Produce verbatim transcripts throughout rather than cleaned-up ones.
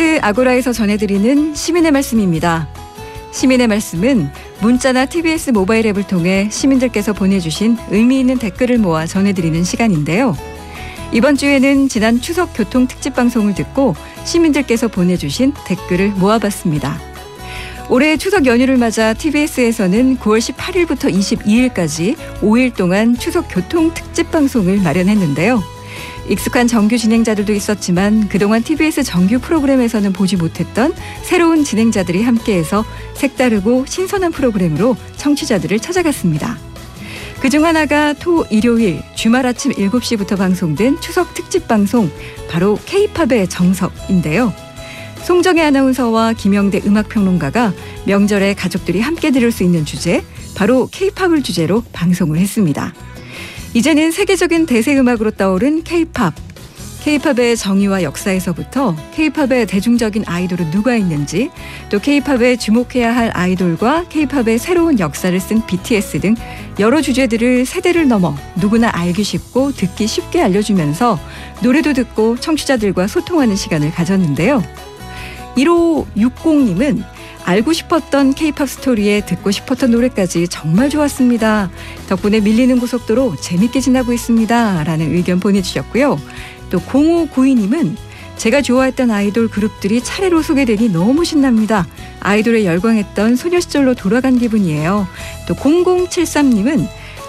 티비에스 아고라에서 전해드리는 시민의 말씀입니다. 시민의 말씀은 문자나 티비에스 모바일 앱을 통해 시민들께서 보내주신 의미 있는 댓글을 모아 전해드리는 시간인데요. 이번 주에는 지난 추석 교통 특집 방송을 듣고 시민들께서 보내주신 댓글을 모아봤습니다. 올해 추석 연휴를 맞아 티비에스에서는 구월 십팔일부터 이십이일까지 오일 동안 추석 교통 특집 방송을 마련했는데요. 익숙한 정규 진행자들도 있었지만 그동안 티비에스 정규 프로그램에서는 보지 못했던 새로운 진행자들이 함께해서 색다르고 신선한 프로그램으로 청취자들을 찾아갔습니다. 그중 하나가 토, 일요일, 주말 아침 일곱시부터 방송된 추석 특집 방송, 바로 K-팝의 정석인데요. 송정애 아나운서와 김영대 음악평론가가 명절에 가족들이 함께 들을 수 있는 주제, 바로 K-팝을 주제로 방송을 했습니다. 이제는 세계적인 대세 음악으로 떠오른 K-팝. K-팝의 정의와 역사에서부터 K-팝의 대중적인 아이돌은 누가 있는지, 또 K-팝에 주목해야 할 아이돌과 K-팝의 새로운 역사를 쓴 비티에스 등 여러 주제들을 세대를 넘어 누구나 알기 쉽고 듣기 쉽게 알려주면서 노래도 듣고 청취자들과 소통하는 시간을 가졌는데요. 일오육공님은 알고 싶었던 K-팝 스토리에 듣고 싶었던 노래까지 정말 좋았습니다. 덕분에 밀리는 고속도로 재밌게 지나고 있습니다. 라는 의견 보내주셨고요. 또 공오구이님은 제가 좋아했던 아이돌 그룹들이 차례로 소개되니 너무 신납니다. 아이돌에 열광했던 소녀시절로 돌아간 기분이에요. 또 공공칠삼님은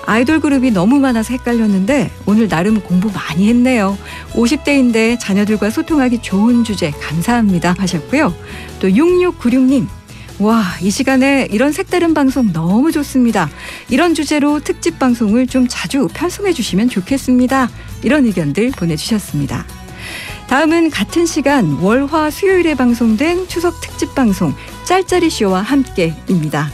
아이돌 그룹이 너무 많아서 헷갈렸는데 오늘 나름 공부 많이 했네요. 오십대인데 자녀들과 소통하기 좋은 주제 감사합니다 하셨고요. 또 육육구육님. 와, 이 시간에 이런 색다른 방송 너무 좋습니다. 이런 주제로 특집 방송을 좀 자주 편성해 주시면 좋겠습니다. 이런 의견들 보내주셨습니다. 다음은 같은 시간 월화 수요일에 방송된 추석 특집 방송 짤짤이쇼와 함께입니다.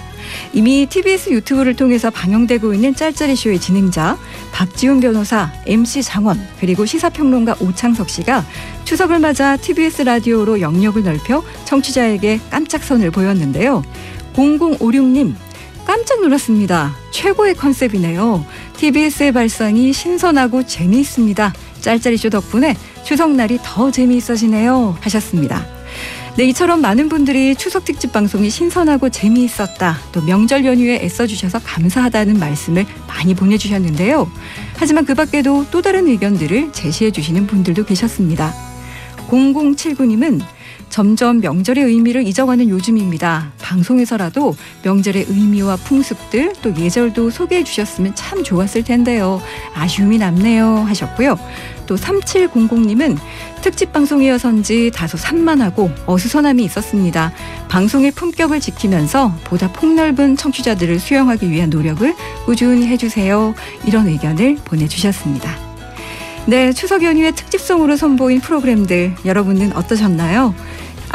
이미 티비에스 유튜브를 통해서 방영되고 있는 짤짤이쇼의 진행자 박지훈 변호사, 엠씨 장원, 그리고 시사평론가 오창석 씨가 추석을 맞아 티비에스 라디오로 영역을 넓혀 청취자에게 깜짝선을 보였는데요. 공공오육님, 깜짝 놀랐습니다. 최고의 컨셉이네요. 티비에스의 발상이 신선하고 재미있습니다. 짤짤이쇼 덕분에 추석날이 더 재미있어지네요 하셨습니다. 네, 이처럼 많은 분들이 추석 특집 방송이 신선하고 재미있었다, 또 명절 연휴에 애써주셔서 감사하다는 말씀을 많이 보내주셨는데요. 하지만 그 밖에도 또 다른 의견들을 제시해주시는 분들도 계셨습니다. 공공칠구님은 점점 명절의 의미를 잊어가는 요즘입니다. 방송에서라도 명절의 의미와 풍습들, 또 예절도 소개해 주셨으면 참 좋았을 텐데요. 아쉬움이 남네요 하셨고요. 또 삼칠공공님은 특집 방송이어서인지 다소 산만하고 어수선함이 있었습니다. 방송의 품격을 지키면서 보다 폭넓은 청취자들을 수용하기 위한 노력을 꾸준히 해주세요. 이런 의견을 보내주셨습니다. 네, 추석 연휴의 특집성으로 선보인 프로그램들 여러분은 어떠셨나요?